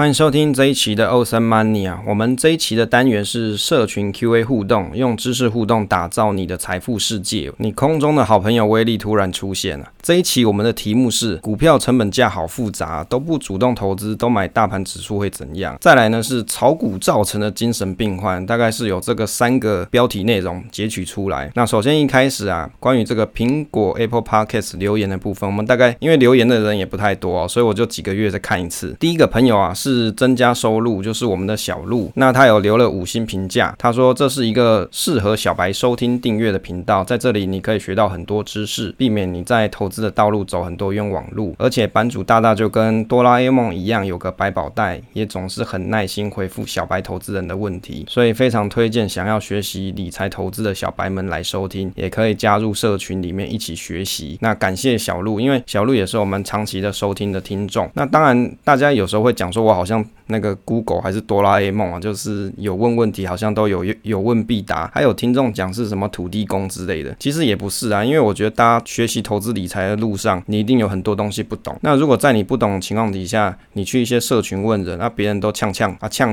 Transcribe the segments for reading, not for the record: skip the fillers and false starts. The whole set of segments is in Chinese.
欢迎收听这一期的O3Money啊，我们这一期的单元是社群 QA 互动，用知识互动打造你的财富世界。你空中的好朋友威力突然出现了。这一期我们的题目是股票成本价好复杂，都不主动投资，都买大盘指数会怎样？再来呢是炒股造成的精神病患，大概是有这个3个标题内容截取出来。那首先一开始啊，关于这个苹果 Apple Podcast 留言的部分，我们大概因为留言的人也不太多，所以我就几个月再看一次。第一个朋友啊是增加收入，就是我们的小鹿，那他有留了5星评价，他说这是一个适合小白收听订阅的频道，在这里你可以学到很多知识，避免你在投资的道路走很多冤枉路，而且版主大大就跟哆啦 A 梦一样有个百宝袋，也总是很耐心回复小白投资人的问题，所以非常推荐想要学习理财投资的小白们来收听，也可以加入社群里面一起学习。那感谢小鹿，因为小鹿也是我们长期的收听的听众。那当然大家有时候会讲说我好像那个 Google 还是哆啦 A 梦啊，就是有问问题好像都有问必答，还有听众讲是什么土地公之类的，其实也不是啊，因为我觉得大家学习投资理财的路上你一定有很多东西不懂，那如果在你不懂的情况底下你去一些社群问人，那别人都呛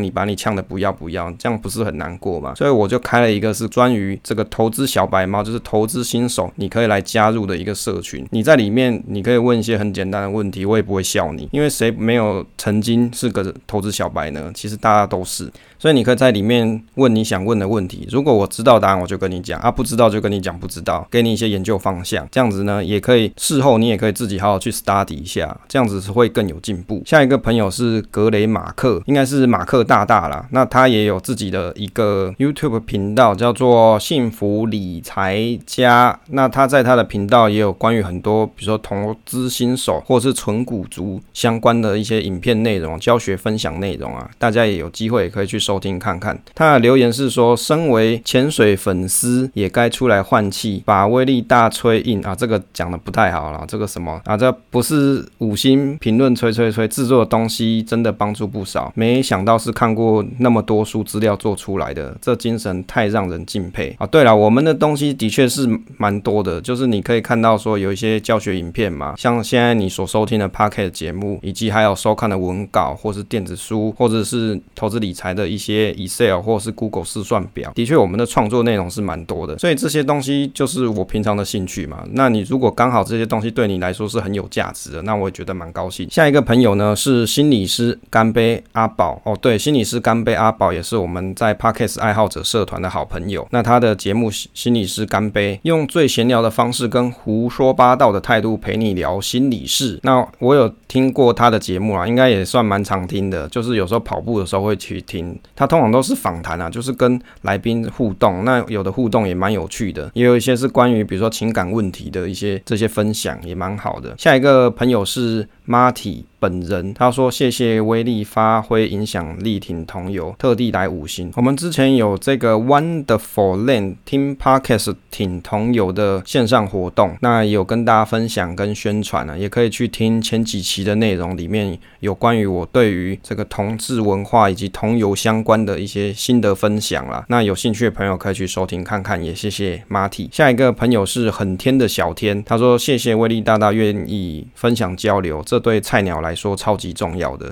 你，把你呛的不要不要，这样不是很难过吗？所以我就开了一个是专于这个投资小白猫，就是投资新手你可以来加入的一个社群，你在里面你可以问一些很简单的问题，我也不会笑你，因为谁没有曾经是个投资小白呢？其实大家都是，所以你可以在里面问你想问的问题，如果我知道答案我就跟你讲啊，不知道就跟你讲不知道，给你一些研究方向，这样子呢也可以事后你也可以自己好好去 study 一下，这样子是会更有进步。下一个朋友是格雷马克，应该是马克大大啦，那他也有自己的一个 YouTube 频道叫做幸福理财家，那他在他的频道也有关于很多比如说投资新手或是存股族相关的一些影片内容教学分享内容啊，大家也有机会也可以去收听看看。他的留言是说，身为潜水粉丝也该出来换气，把威力大吹硬啊，这个讲的不太好啦，这个什么啊，这不是5星评论吹，制作的东西真的帮助不少，没想到是看过那么多书资料做出来的，这精神太让人敬佩啊。对啦，我们的东西的确是蛮多的，就是你可以看到说有一些教学影片嘛，像现在你所收听的 Podcast 节目，以及还有收看的文稿或是电子书，或者是投资理财的一些 Excel 或是 Google 试算表，的确我们的创作内容是蛮多的，所以这些东西就是我平常的兴趣嘛。那你如果刚好这些东西对你来说是很有价值的，那我也觉得蛮高兴。下一个朋友呢是心理师干杯阿宝哦，对，心理师干杯阿宝也是我们在 Podcast 爱好者社团的好朋友。那他的节目心理师干杯，用最闲聊的方式跟胡说八道的态度陪你聊心理事。那我有听过他的节目啊，应该也算蛮常听的，就是有时候跑步的时候会去听，他通常都是访谈啊，就是跟来宾互动，那有的互动也蛮有趣的，也有一些是关于比如说情感问题的一些这些分享也蛮好的。下一个朋友是 Marty本人，他说谢谢威力发挥影响力挺同游，特地来5星。我们之前有这个 Wonderful Land Team Podcast 挺同游的线上活动，那也有跟大家分享跟宣传啊，也可以去听前几期的内容，里面有关于我对于这个同志文化以及同游相关的一些心得分享啦，那有兴趣的朋友可以去收听看看，也谢谢 Marty。 下一个朋友是很天的小天，他说谢谢威力大大愿意分享交流，这对菜鸟来说超级重要的。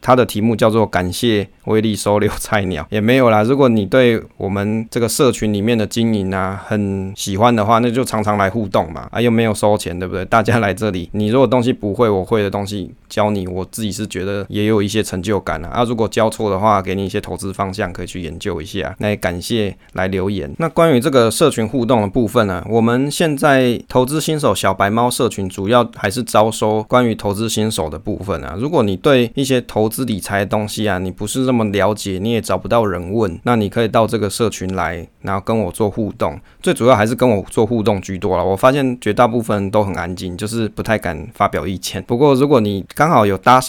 他的题目叫做感谢威力收留菜鸟，也没有啦，如果你对我们这个社群里面的经营啊很喜欢的话，那就常常来互动嘛，啊又没有收钱，对不对？大家来这里，你如果东西不会，我会的东西教你，我自己是觉得也有一些成就感啊，如果教错的话，给你一些投资方向可以去研究一下。那也感谢来留言。那关于这个社群互动的部分呢，我们现在投资新手小白猫社群主要还是招收关于投资新手的部分啊，如果你对一些投资理财的东西啊，你不是这么了解，你也找不到人问，那你可以到这个社群来，然后跟我做互动，最主要还是跟我做互动居多啦。我发现绝大部分都很安静，就是不太敢发表意见。不过如果你刚好有搭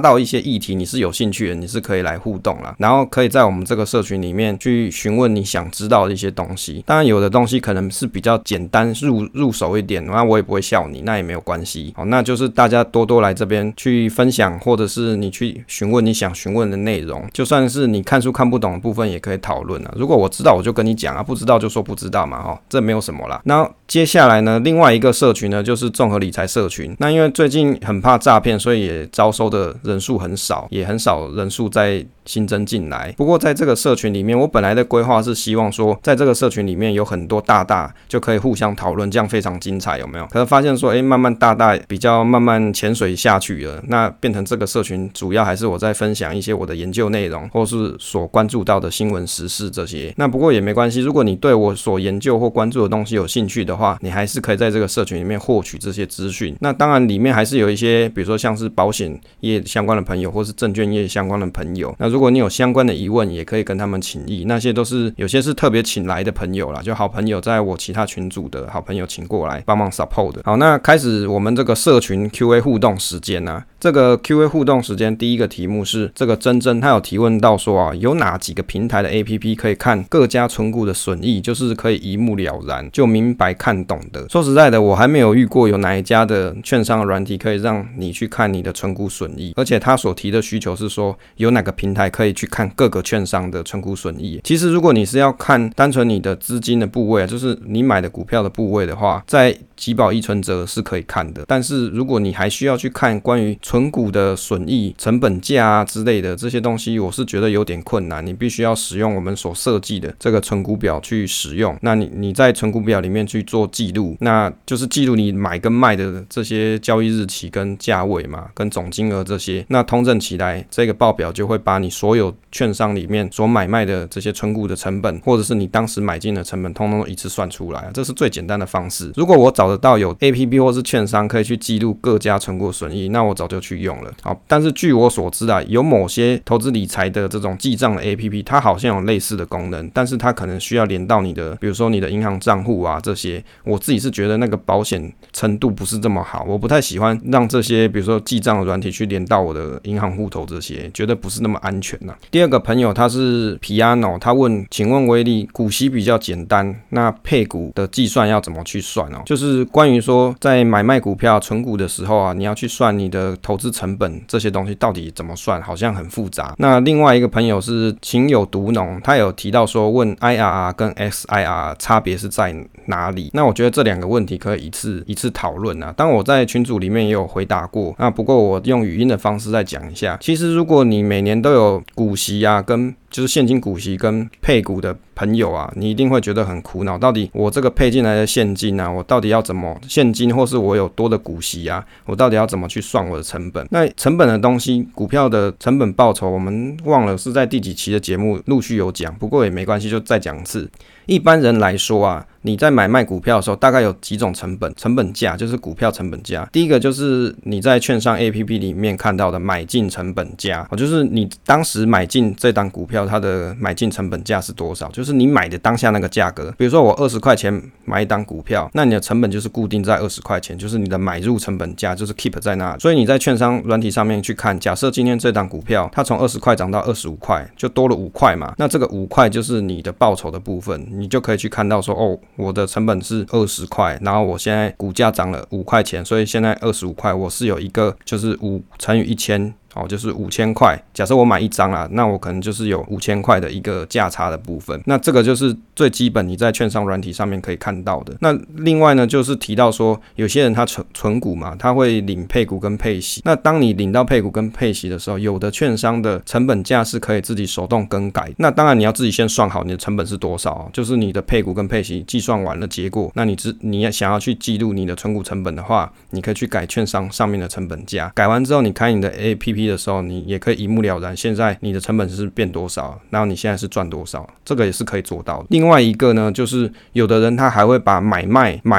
到一些议题，你是有兴趣的，你是可以来互动啦，然后可以在我们这个社群里面去询问你想知道的一些东西。当然有的东西可能是比较简单入手一点，那我也不会笑你，那也没有关系。好，那就是大家多多来这边去分享，或者是你去询问你想询问的内容，就算是你看书看不懂的部分也可以讨论啊。如果我知道我就跟你讲啊，不知道就说不知道嘛，这没有什么啦。那接下来呢，另外一个社群呢就是综合理财社群。那因为最近很怕诈骗，所以也招收的人数很少，也很少人数在新增进来。不过在这个社群里面，我本来的规划是希望说在这个社群里面有很多大就可以互相讨论，这样非常精彩，有没有？可是发现说慢慢大比较慢慢潜水下去了，那变成这个社群主要还是我在分享一些我的研究内容，或是所关注到的新闻时事这些。那不过也没关系，如果你对我所研究或关注的东西有兴趣的话，你还是可以在这个社群里面获取这些资讯。那当然里面还是有一些比如说像是保险业相关的朋友，或是证券业相关的朋友，那如果你有相关的疑问也可以跟他们请益，那些都是有些是特别请来的朋友啦，就好朋友在我其他群组的好朋友请过来帮忙 support 的。好，那开始我们这个社群 QA 互动时间啊，这个 QA 互动时间第一个题目是这个珍他有提问到说啊，有哪几个平台的 APP 可以看各家存股的损益，就是可以一目了然就明白看懂的。说实在的，我还没有遇过有哪一家的券商的软体可以让你去看你的存股损益，而且他所提的需求是说有哪个平台可以去看各个券商的存股损益。其实如果你是要看单纯你的资金的部位，就是你买的股票的部位的话，在集保一存折是可以看的，但是如果你还需要去看关于存股的损益、成本价啊之类的这些东西，我是觉得有点困难，你必须要使用我们所设计的这个存股表去使用。那你在存股表里面去做记录，那就是记录你买跟卖的这些交易日期跟价位嘛，跟总金额这些，那通证起来这个报表就会把你所有券商里面所买卖的这些存股的成本，或者是你当时买进的成本，通通一次算出来，这是最简单的方式。如果我找得到有 APP 或是券商可以去记录各家存股损益，那我早就去用了。好，但是据我所知啊，有某些投资理财的这种记账的 APP 它好像有类似的功能，但是它可能需要连到你的比如说你的银行账户啊这些，我自己是觉得那个保险程度不是这么好，我不太喜欢让这些比如说记账的软体去连到我的银行户头，这些觉得不是那么安全啊。第二个朋友他是 Piano， 他问请问威力股息比较简单，那配股的计算要怎么去算哦？就是关于说在买卖股票存股的时候啊，你要去算你的投资成本这些东西到底怎么算，好像很复杂。那另外一个朋友是情有独浓，他有提到说问 IRR 跟 XIRR 差别是在哪里。那我觉得这两个问题可以一次讨论啊，当我在群组里面也有回答过，那不过我用语音的方式再讲一下。其实如果你每年都有股息啊，跟就是现金股息跟配股的朋友啊，你一定会觉得很苦恼，到底我这个配进来的现金啊，我到底要怎么现金，或是我有多的股息啊，我到底要怎么去算我的成本。那成本的东西，股票的成本报酬，我们忘了是在第几期的节目陆续有讲，不过也没关系，就再讲一次。一般人来说啊，你在买卖股票的时候大概有几种成本，成本价就是股票成本价。第一个就是你在券商 APP 里面看到的买进成本价，就是你当时买进这档股票它的买进成本价是多少，就是你买的当下那个价格。比如说我20块钱买一档股票，那你的成本就是固定在20块钱，就是你的买入成本价，就是 keep 在那里。所以你在券商软体上面去看，假设今天这档股票它从20块涨到25块，就多了5块嘛，那这个5块就是你的报酬的部分，你就可以去看到说哦，我的成本是20块，然后我现在股价涨了5块钱，所以现在25块，我是有一个就是5乘以1000就是5000块，假设我买一张啦，那我可能就是有5000块的一个价差的部分。那这个就是最基本你在券商软体上面可以看到的。那另外呢，就是提到说有些人他存股嘛，他会领配股跟配息。那当你领到配股跟配息的时候，有的券商的成本价是可以自己手动更改，那当然你要自己先算好你的成本是多少，就是你的配股跟配息计算完了结果，那你想要去记录你的存股成本的话，你可以去改券商上面的成本价，改完之后你开你的 APP的时候，你也可以一目了然现在你的成本是变多少，然后你现在是赚多少，这个也是可以做到的。另外一个呢，就是有的人他还会把买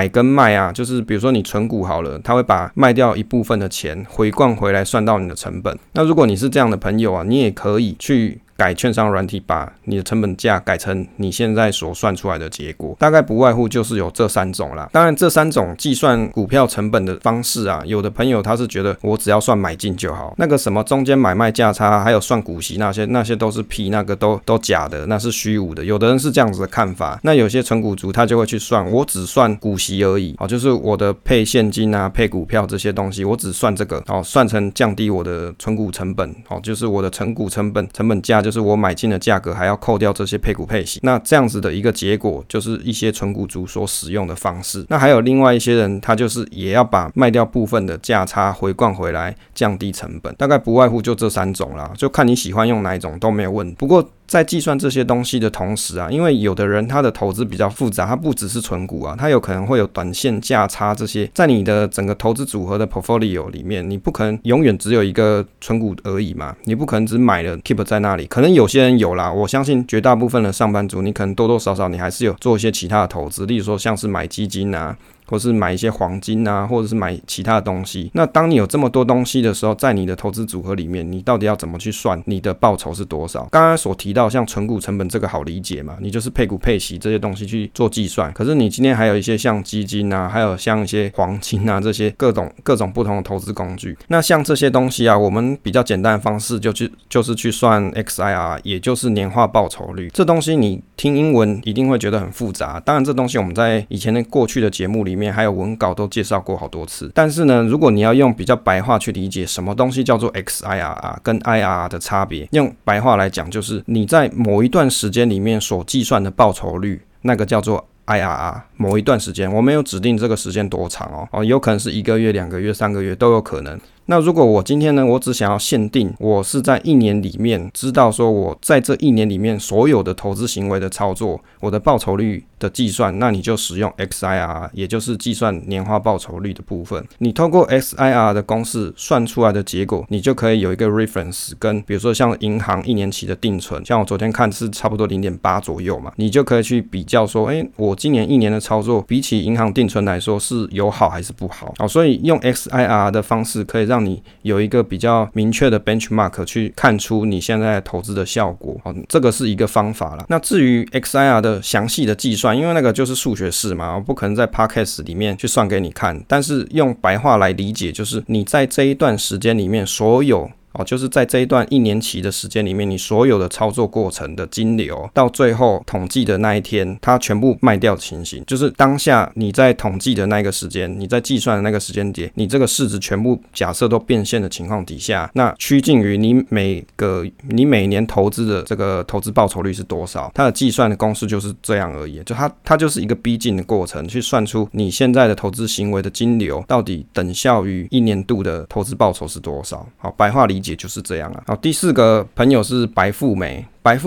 跟卖啊，就是比如说你存股好了，他会把卖掉一部分的钱回灌回来算到你的成本。那如果你是这样的朋友啊，你也可以去改券商软体把你的成本价改成你现在所算出来的结果，大概不外乎就是有这三种啦。当然这三种计算股票成本的方式啊，有的朋友他是觉得我只要算买进就好，那个什么中间买卖价差还有算股息那些都是屁，那个都假的，那是虚无的，有的人是这样子的看法。那有些存股族他就会去算我只算股息而已，就是我的配现金啊配股票这些东西我只算这个，算成降低我的存股成本，就是我的存股成本价就是我买进的价格还要扣掉这些配股配息，那这样子的一个结果就是一些存股族所使用的方式。那还有另外一些人他就是也要把卖掉部分的价差回灌回来降低成本，大概不外乎就这三种啦，就看你喜欢用哪一种都没有问题。不过在计算这些东西的同时啊，因为有的人他的投资比较复杂，他不只是存股啊，他有可能会有短线价差这些，在你的整个投资组合的 portfolio 里面，你不可能永远只有一个存股而已嘛，你不可能只买了 keep 在那里，可能有些人有啦，我相信绝大部分的上班族你可能多多少少你还是有做一些其他的投资，例如说像是买基金啊，或是买一些黄金啊，或者是买其他的东西。那当你有这么多东西的时候，在你的投资组合里面，你到底要怎么去算你的报酬是多少？刚刚所提到像存股成本这个好理解嘛，你就是配股配息这些东西去做计算。可是你今天还有一些像基金啊，还有像一些黄金啊，这些各种不同的投资工具。那像这些东西啊，我们比较简单的方式就是去算 XIRR， 也就是年化报酬率。这东西你听英文一定会觉得很复杂，当然这东西我们在以前的过去的节目里面还有文稿都介绍过好多次，但是呢，如果你要用比较白话去理解什么东西叫做 XIRR 跟 IRR 的差别，用白话来讲就是你在某一段时间里面所计算的报酬率，那个叫做 IRR。 某一段时间，我没有指定这个时间多长哦，有可能是1个月、2个月、3个月都有可能。那如果我今天呢，我只想要限定我是在1年里面知道说我在这1年里面所有的投资行为的操作，我的报酬率的计算，那你就使用 XIRR， 也就是计算年化报酬率的部分。你透过 XIRR 的公式算出来的结果，你就可以有一个 reference， 跟比如说像银行1年期的定存，像我昨天看是差不多 0.8 左右嘛，你就可以去比较说我今年1年的操作比起银行定存来说是有好还是不好。所以用 XIRR 的方式可以让你有一个比较明确的 benchmark 去看出你现在投资的效果，这个是一个方法啦。那至于 XIR 的详细的计算，因为那个就是数学式嘛，我不可能在 Podcast 里面去算给你看，但是用白话来理解就是你在这一段时间里面所有就是在这一段1年期的时间里面，你所有的操作过程的金流到最后统计的那一天它全部卖掉的情形，就是当下你在统计的那个时间，你在计算的那个时间点，你这个市值全部假设都变现的情况底下，那趋近于你每年投资的这个投资报酬率是多少，它的计算的公式就是这样而已，就它就是一个逼近的过程，去算出你现在的投资行为的金流到底等效于1年度的投资报酬是多少。好，白话理解就是这样啊。好，第4个朋友是白富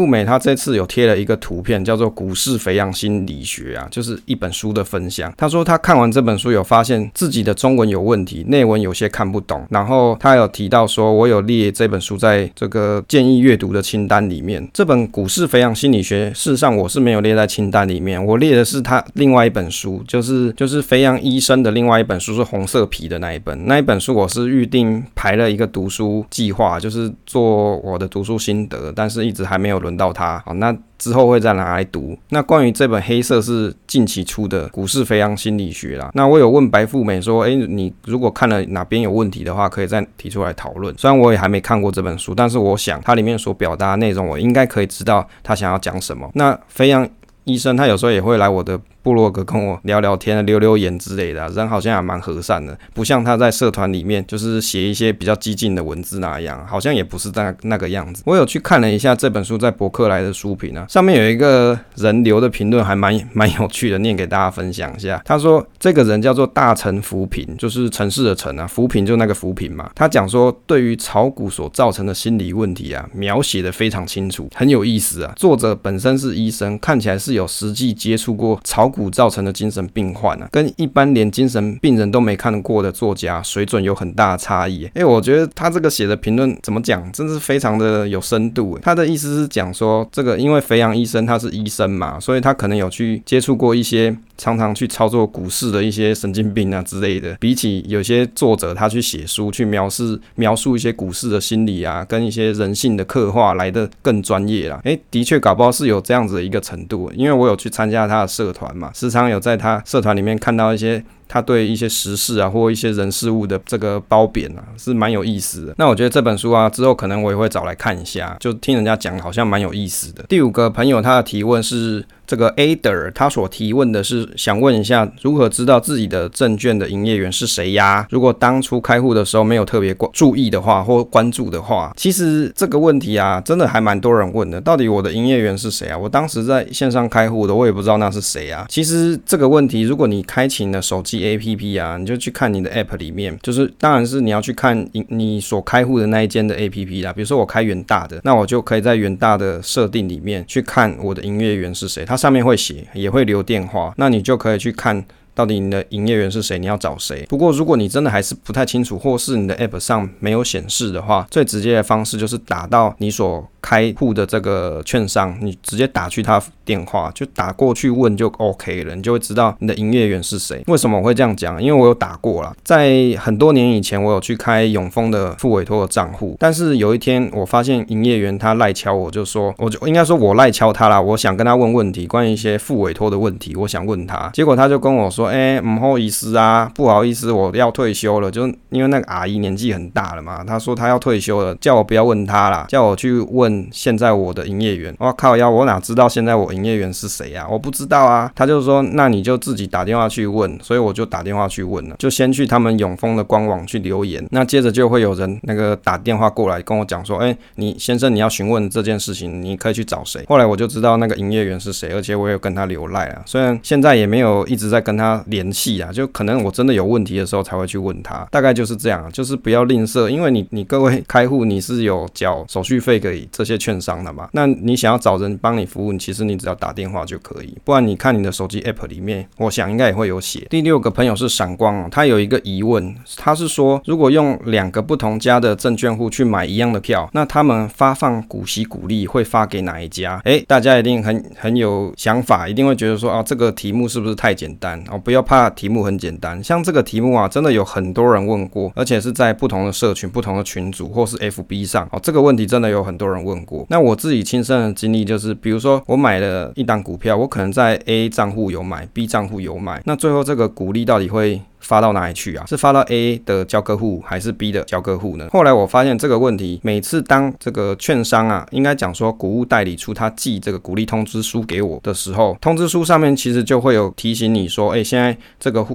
美，他这次有贴了一个图片叫做股市肥羊心理学啊，就是一本书的分享。他说他看完这本书有发现自己的中文有问题，内文有些看不懂，然后他有提到说我有列这本书在这个建议阅读的清单里面，这本股市肥羊心理学事实上我是没有列在清单里面，我列的是他另外一本书，就是肥羊医生的另外一本书，是红色皮的那一本书，我是预定排了一个读书计划，就是做我的读书心得，但是一直还没有轮到他。好，那之后会再拿来读。那关于这本黑色是近期出的股市肥羊心理学啦，那我有问白富美说你如果看了哪边有问题的话可以再提出来讨论，虽然我也还没看过这本书，但是我想它里面所表达的内容我应该可以知道他想要讲什么。那肥羊医生他有时候也会来我的部落格跟我聊聊天、留留言之类的，人好像也蛮和善的，不像他在社团里面就是写一些比较激进的文字那样，好像也不是那个样子。我有去看了一下这本书在博客来的书评啊，上面有一个人留的评论还蛮有趣的，念给大家分享一下。他说这个人叫做大城浮萍，就是城市的城啊，浮萍就那个浮萍嘛。他讲说对于炒股所造成的心理问题啊，描写的非常清楚，很有意思啊。作者本身是医生，看起来是有实际接触过炒股造成的精神病患啊，跟一般连精神病人都没看过的作家水准有很大的差异。我觉得他这个写的评论怎么讲，真是非常的有深度。他的意思是讲说，这个因为肥羊医生他是医生嘛，所以他可能有去接触过一些常常去操作股市的一些神经病啊之类的，比起有些作者他去写书去描述一些股市的心理啊跟一些人性的刻画来得更专业啦。的确搞不好是有这样子的一个程度，因为我有去参加他的社团嘛，时常有在他社团里面看到一些他对一些时事啊或一些人事物的这个褒贬啊，是蛮有意思的。那我觉得这本书啊之后可能我也会找来看一下，就听人家讲好像蛮有意思的。第五个朋友他的提问是这个 Ader， 他所提问的是想问一下如何知道自己的证券的营业员是谁呀？如果当初开户的时候没有特别注意的话或关注的话。其实这个问题啊真的还蛮多人问的，到底我的营业员是谁啊？我当时在线上开户的我也不知道那是谁啊。其实这个问题如果你开启你的手机 APP 啊，你就去看你的 APP 里面，就是当然是你要去看你所开户的那一间的 APP 啦。比如说我开元大的，那我就可以在元大的设定里面去看我的营业员是谁，它上面会写，也会留电话，那你就可以去看到底你的营业员是谁，你要找谁。不过如果你真的还是不太清楚，或是你的 App 上没有显示的话，最直接的方式就是打到你所开户的这个券商，你直接打去他电话，就打过去问就 OK 了，你就会知道你的营业员是谁。为什么我会这样讲？因为我有打过啦，在很多年以前我有去开永丰的副委托的账户，但是有一天我发现营业员他赖敲我，就说我就应该说我赖敲他啦，我想跟他问问题，关于一些副委托的问题我想问他，结果他就跟我说不好意思啊，不好意思，我要退休了。就因为那个阿姨年纪很大了嘛，她说她要退休了，叫我不要问她啦，叫我去问现在我的营业员。哇靠呀，我哪知道现在我营业员是谁啊？我不知道啊。她就说那你就自己打电话去问，所以我就打电话去问了，就先去他们永丰的官网去留言，那接着就会有人那个打电话过来跟我讲说你先生你要询问这件事情，你可以去找谁。后来我就知道那个营业员是谁，而且我也有跟他留赖啦，虽然现在也没有一直在跟他联系啊，就可能我真的有问题的时候才会去问他，大概就是这样。就是不要吝啬，因为你各位开户你是有缴手续费给这些券商的嘛，那你想要找人帮你服务，其实你只要打电话就可以，不然你看你的手机 app 里面我想应该也会有写。第六个朋友是闪光哦，他有一个疑问，他是说如果用两个不同家的证券户去买一样的票，那他们发放股息股利会发给哪一家？大家一定很有想法，一定会觉得说这个题目是不是太简单哦？不要怕题目很简单，像这个题目啊真的有很多人问过，而且是在不同的社群不同的群组或是 FB 上这个问题真的有很多人问过。那我自己亲身的经历就是，比如说我买了一档股票，我可能在 A 账户有买 B 账户有买，那最后这个股利到底会发到哪里去啊？是发到 A 的交割户还是 B 的交割户呢？后来我发现这个问题，每次当这个券商啊，应该讲说股务代理处他寄这个股利通知书给我的时候，通知书上面其实就会有提醒你说现在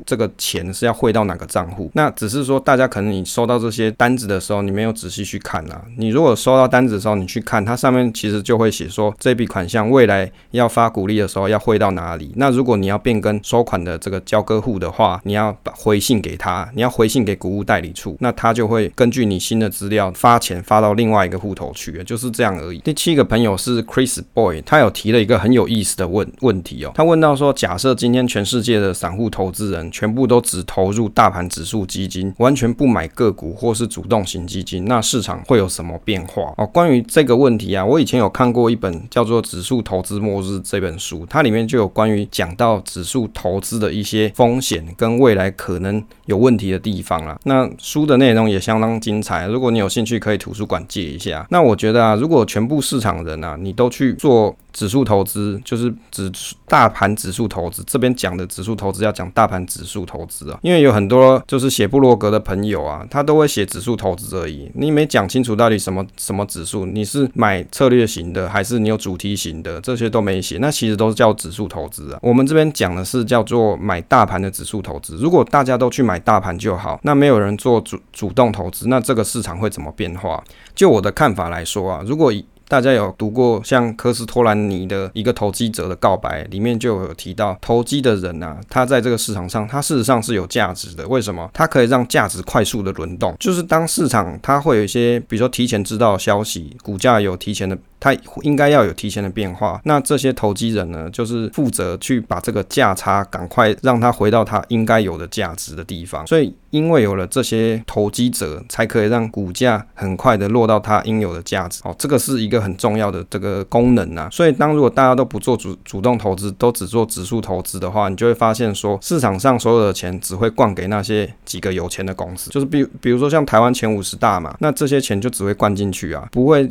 这个钱是要汇到哪个账户。那只是说大家可能你收到这些单子的时候你没有仔细去看啦，你如果收到单子的时候你去看，它上面其实就会写说这笔款项未来要发股利的时候要汇到哪里。那如果你要变更收款的这个交割户的话，你要把回信给他，你要回信给股务代理处，那他就会根据你新的资料发钱发到另外一个户头去，就是这样而已。第七个朋友是 Chris Boy， 他有提了一个很有意思的问题哦，他问到说假设今天全世界的散户投资人全部都只投入大盘指数基金，完全不买个股或是主动型基金，那市场会有什么变化哦？关于这个问题啊，我以前有看过一本叫做《指数投资末日》这本书，它里面就有关于讲到指数投资的一些风险跟未来可能有问题的地方啦。那书的内容也相当精彩，如果你有兴趣可以图书馆借一下。那我觉得啊，如果全部市场人啊你都去做指数投资，就是大盘指数投资，这边讲的指数投资要讲大盘指数投资啊，因为有很多就是写部落格的朋友啊，他都会写指数投资而已，你没讲清楚到底什么指数，你是买策略型的还是你有主题型的，这些都没写，那其实都是叫指数投资啊。我们这边讲的是叫做买大盘的指数投资，如果大家都去买大盘就好，那没有人做主动投资，那这个市场会怎么变化？就我的看法来说啊，如果大家有读过像科斯托兰尼的一个投机者的告白，里面就有提到投机的人啊，他在这个市场上他事实上是有价值的，为什么？他可以让价值快速的轮动，就是当市场他会有一些比如说提前知道的消息，股价有提前的它应该要有提前的变化。那这些投机人呢，就是负责去把这个价差赶快让它回到它应该有的价值的地方。所以因为有了这些投机者，才可以让股价很快的落到它应有的价值。这个是一个很重要的这个功能啊。所以当如果大家都不做 主动投资，都只做指数投资的话，你就会发现说市场上所有的钱只会灌给那些几个有钱的公司，就是比如说像台湾前50大嘛，那这些钱就只会灌进去啊，不会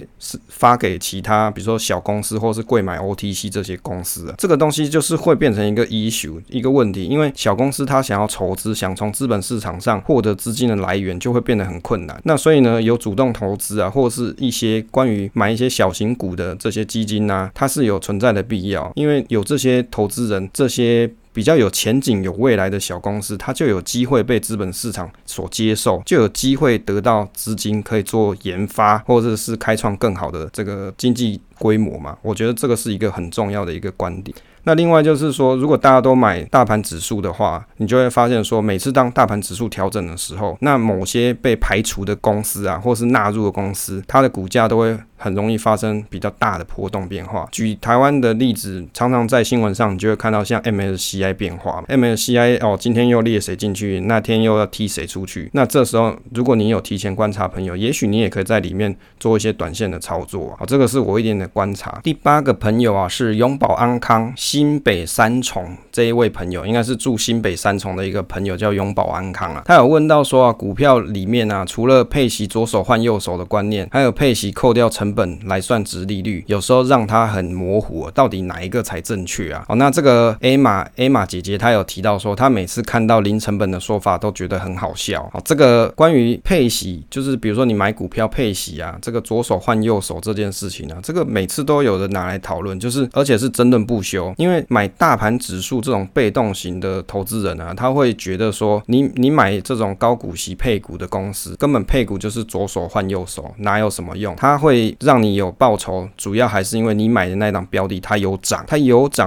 发给其他比如说小公司或是贵买 OTC 这些公司啊。这个东西就是会变成一个 issue 一个问题，因为小公司它想要筹资，想从资本市场上获得资金的来源就会变得很困难。那所以呢，有主动投资啊，或是一些关于买一些小型股的这些基金啊，它是有存在的必要，因为有这些投资人，这些比较有前景有未来的小公司，它就有机会被资本市场所接受，就有机会得到资金可以做研发或者是开创更好的这个经济规模嘛。我觉得这个是一个很重要的一个观点。那另外就是说，如果大家都买大盘指数的话，你就会发现说，每次当大盘指数调整的时候，那某些被排除的公司啊，或是纳入的公司，它的股价都会很容易发生比较大的波动变化。举台湾的例子，常常在新闻上你就会看到像 MSCI 变化 ，MSCI 今天又列谁进去，那天又要踢谁出去。那这时候如果你有提前观察朋友，也许你也可以在里面做一些短线的操作啊。这个是我一点的观察。第八个朋友啊，是永保安康新北三重这一位朋友，应该是住新北三重的一个朋友叫永保安康啊。他有问到说啊，股票里面啊，除了配息左手换右手的观念，还有配息扣掉成本来算殖利率，有时候让它很模糊，到底哪一个才正确啊？那这个 A 马姐姐她有提到说，她每次看到零成本的说法都觉得很好笑。这个关于配息，就是比如说你买股票配息啊，这个左手换右手这件事情啊，这个每次都有人拿来讨论，就是而且是争论不休。因为买大盘指数这种被动型的投资人啊，他会觉得说你买这种高股息配股的公司，根本配股就是左手换右手，哪有什么用？它会让你有报酬，主要还是因为你买的那档标的它有涨，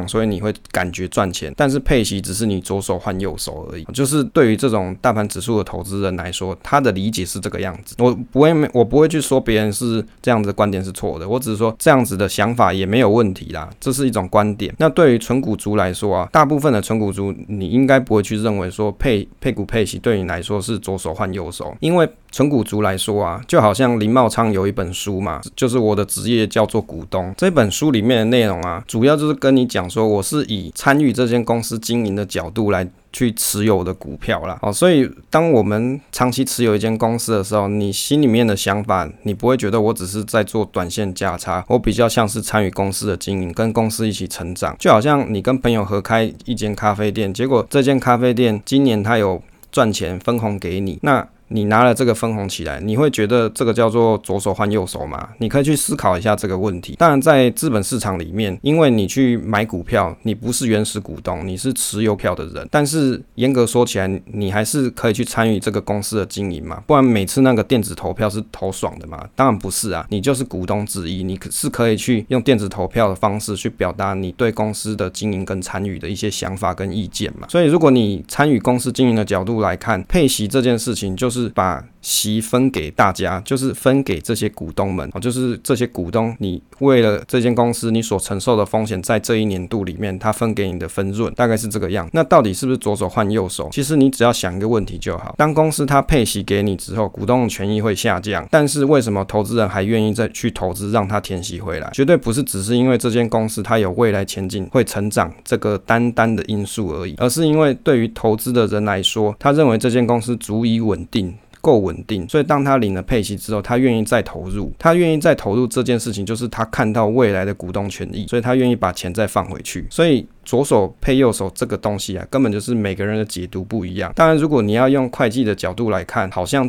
所以你会感觉赚钱。但是配息只是你左手换右手而已。就是对于这种大盘指数的投资人来说，他的理解是这个样子。我不会去说别人是这样子的观点是错的，我只是说这样子的想法也没有问题啦，这是一种观点。那对于存股族来说啊，大部分的存股族你应该不会去认为说配股配息对你来说是左手换右手，因为存股族来说啊，就好像林茂昌有一本书嘛，就是我的职业叫做股东。这本书里面的内容啊，主要就是跟你讲说，我是以参与这间公司经营的角度来去持有的股票啦，所以当我们长期持有一间公司的时候，你心里面的想法，你不会觉得我只是在做短线价差，我比较像是参与公司的经营，跟公司一起成长。就好像你跟朋友合开一间咖啡店，结果这间咖啡店今年它有赚钱分红给你，那你拿了这个分红起来，你会觉得这个叫做左手换右手吗？你可以去思考一下这个问题。当然在资本市场里面，因为你去买股票，你不是原始股东，你是持有票的人，但是严格说起来，你还是可以去参与这个公司的经营嘛，不然每次那个电子投票是投爽的嘛？当然不是啊，你就是股东之一，你是可以去用电子投票的方式去表达你对公司的经营跟参与的一些想法跟意见嘛。所以如果你参与公司经营的角度来看，配息这件事情就是把息分给大家，就是分给这些股东们，就是这些股东，你为了这间公司你所承受的风险，在这一年度里面他分给你的分润，大概是这个样。那到底是不是左手换右手？其实你只要想一个问题就好，当公司它配息给你之后，股东的权益会下降，但是为什么投资人还愿意再去投资让它填息回来？绝对不是只是因为这间公司它有未来前景会成长这个单单的因素而已，而是因为对于投资的人来说，他认为这间公司足以稳定，够稳定，所以当他领了配息之后，他愿意再投入，这件事情就是他看到未来的股东权益，所以他愿意把钱再放回去。所以左手配右手这个东西啊，根本就是每个人的解读不一样。当然如果你要用会计的角度来看，好像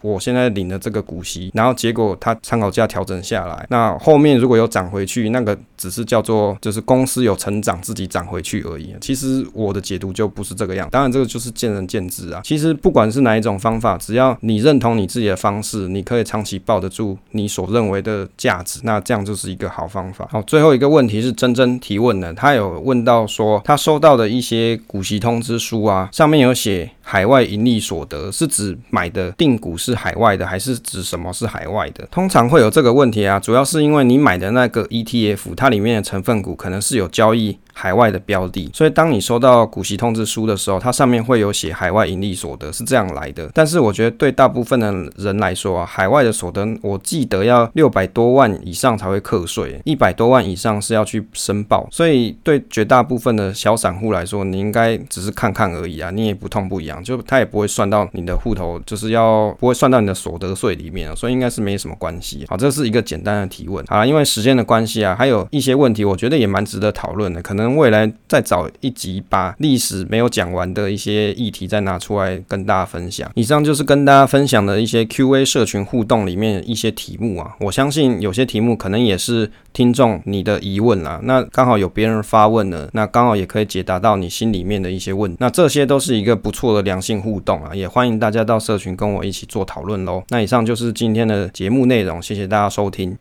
我现在领了这个股息，然后结果它参考价调整下来，那后面如果有涨回去，那个只是叫做就是公司有成长，自己涨回去而已。其实我的解读就不是这个样，当然这个就是见仁见智啊。其实不管是哪一种方法，只要你认同你自己的方式，你可以长期抱得住你所认为的价值，那这样就是一个好方法。好，最后一个问题是真正提问的，他有问看到说他收到的一些股息通知书啊，上面有写海外盈利所得，是指买的定股是海外的还是指什么是海外的？通常会有这个问题啊，主要是因为你买的那个 ETF 它里面的成分股可能是有交易海外的标的，所以当你收到股息通知书的时候，它上面会有写海外盈利所得，是这样来的。但是我觉得对大部分的人来说啊，海外的所得我记得要600多万以上才会课税，100多万以上是要去申报，所以对绝大部分的小散户来说，你应该只是看看而已啊，你也不痛不痒，就它也不会算到你的户头，就是要不会算到你的所得税里面啊，所以应该是没什么关系。好，这是一个简单的提问。好啦，因为时间的关系啊，还有一些问题我觉得也蛮值得讨论的，可能未来再找一集把历史没有讲完的一些议题再拿出来跟大家分享。以上就是跟大家分享的一些 QA 社群互动里面一些题目啊，我相信有些题目可能也是听众你的疑问啦，那刚好有别人发问了，那刚好也可以解答到你心里面的一些问题，那这些都是一个不错的良性互动啊，也欢迎大家到社群跟我一起做讨论咯。那以上就是今天的节目内容，谢谢大家收听。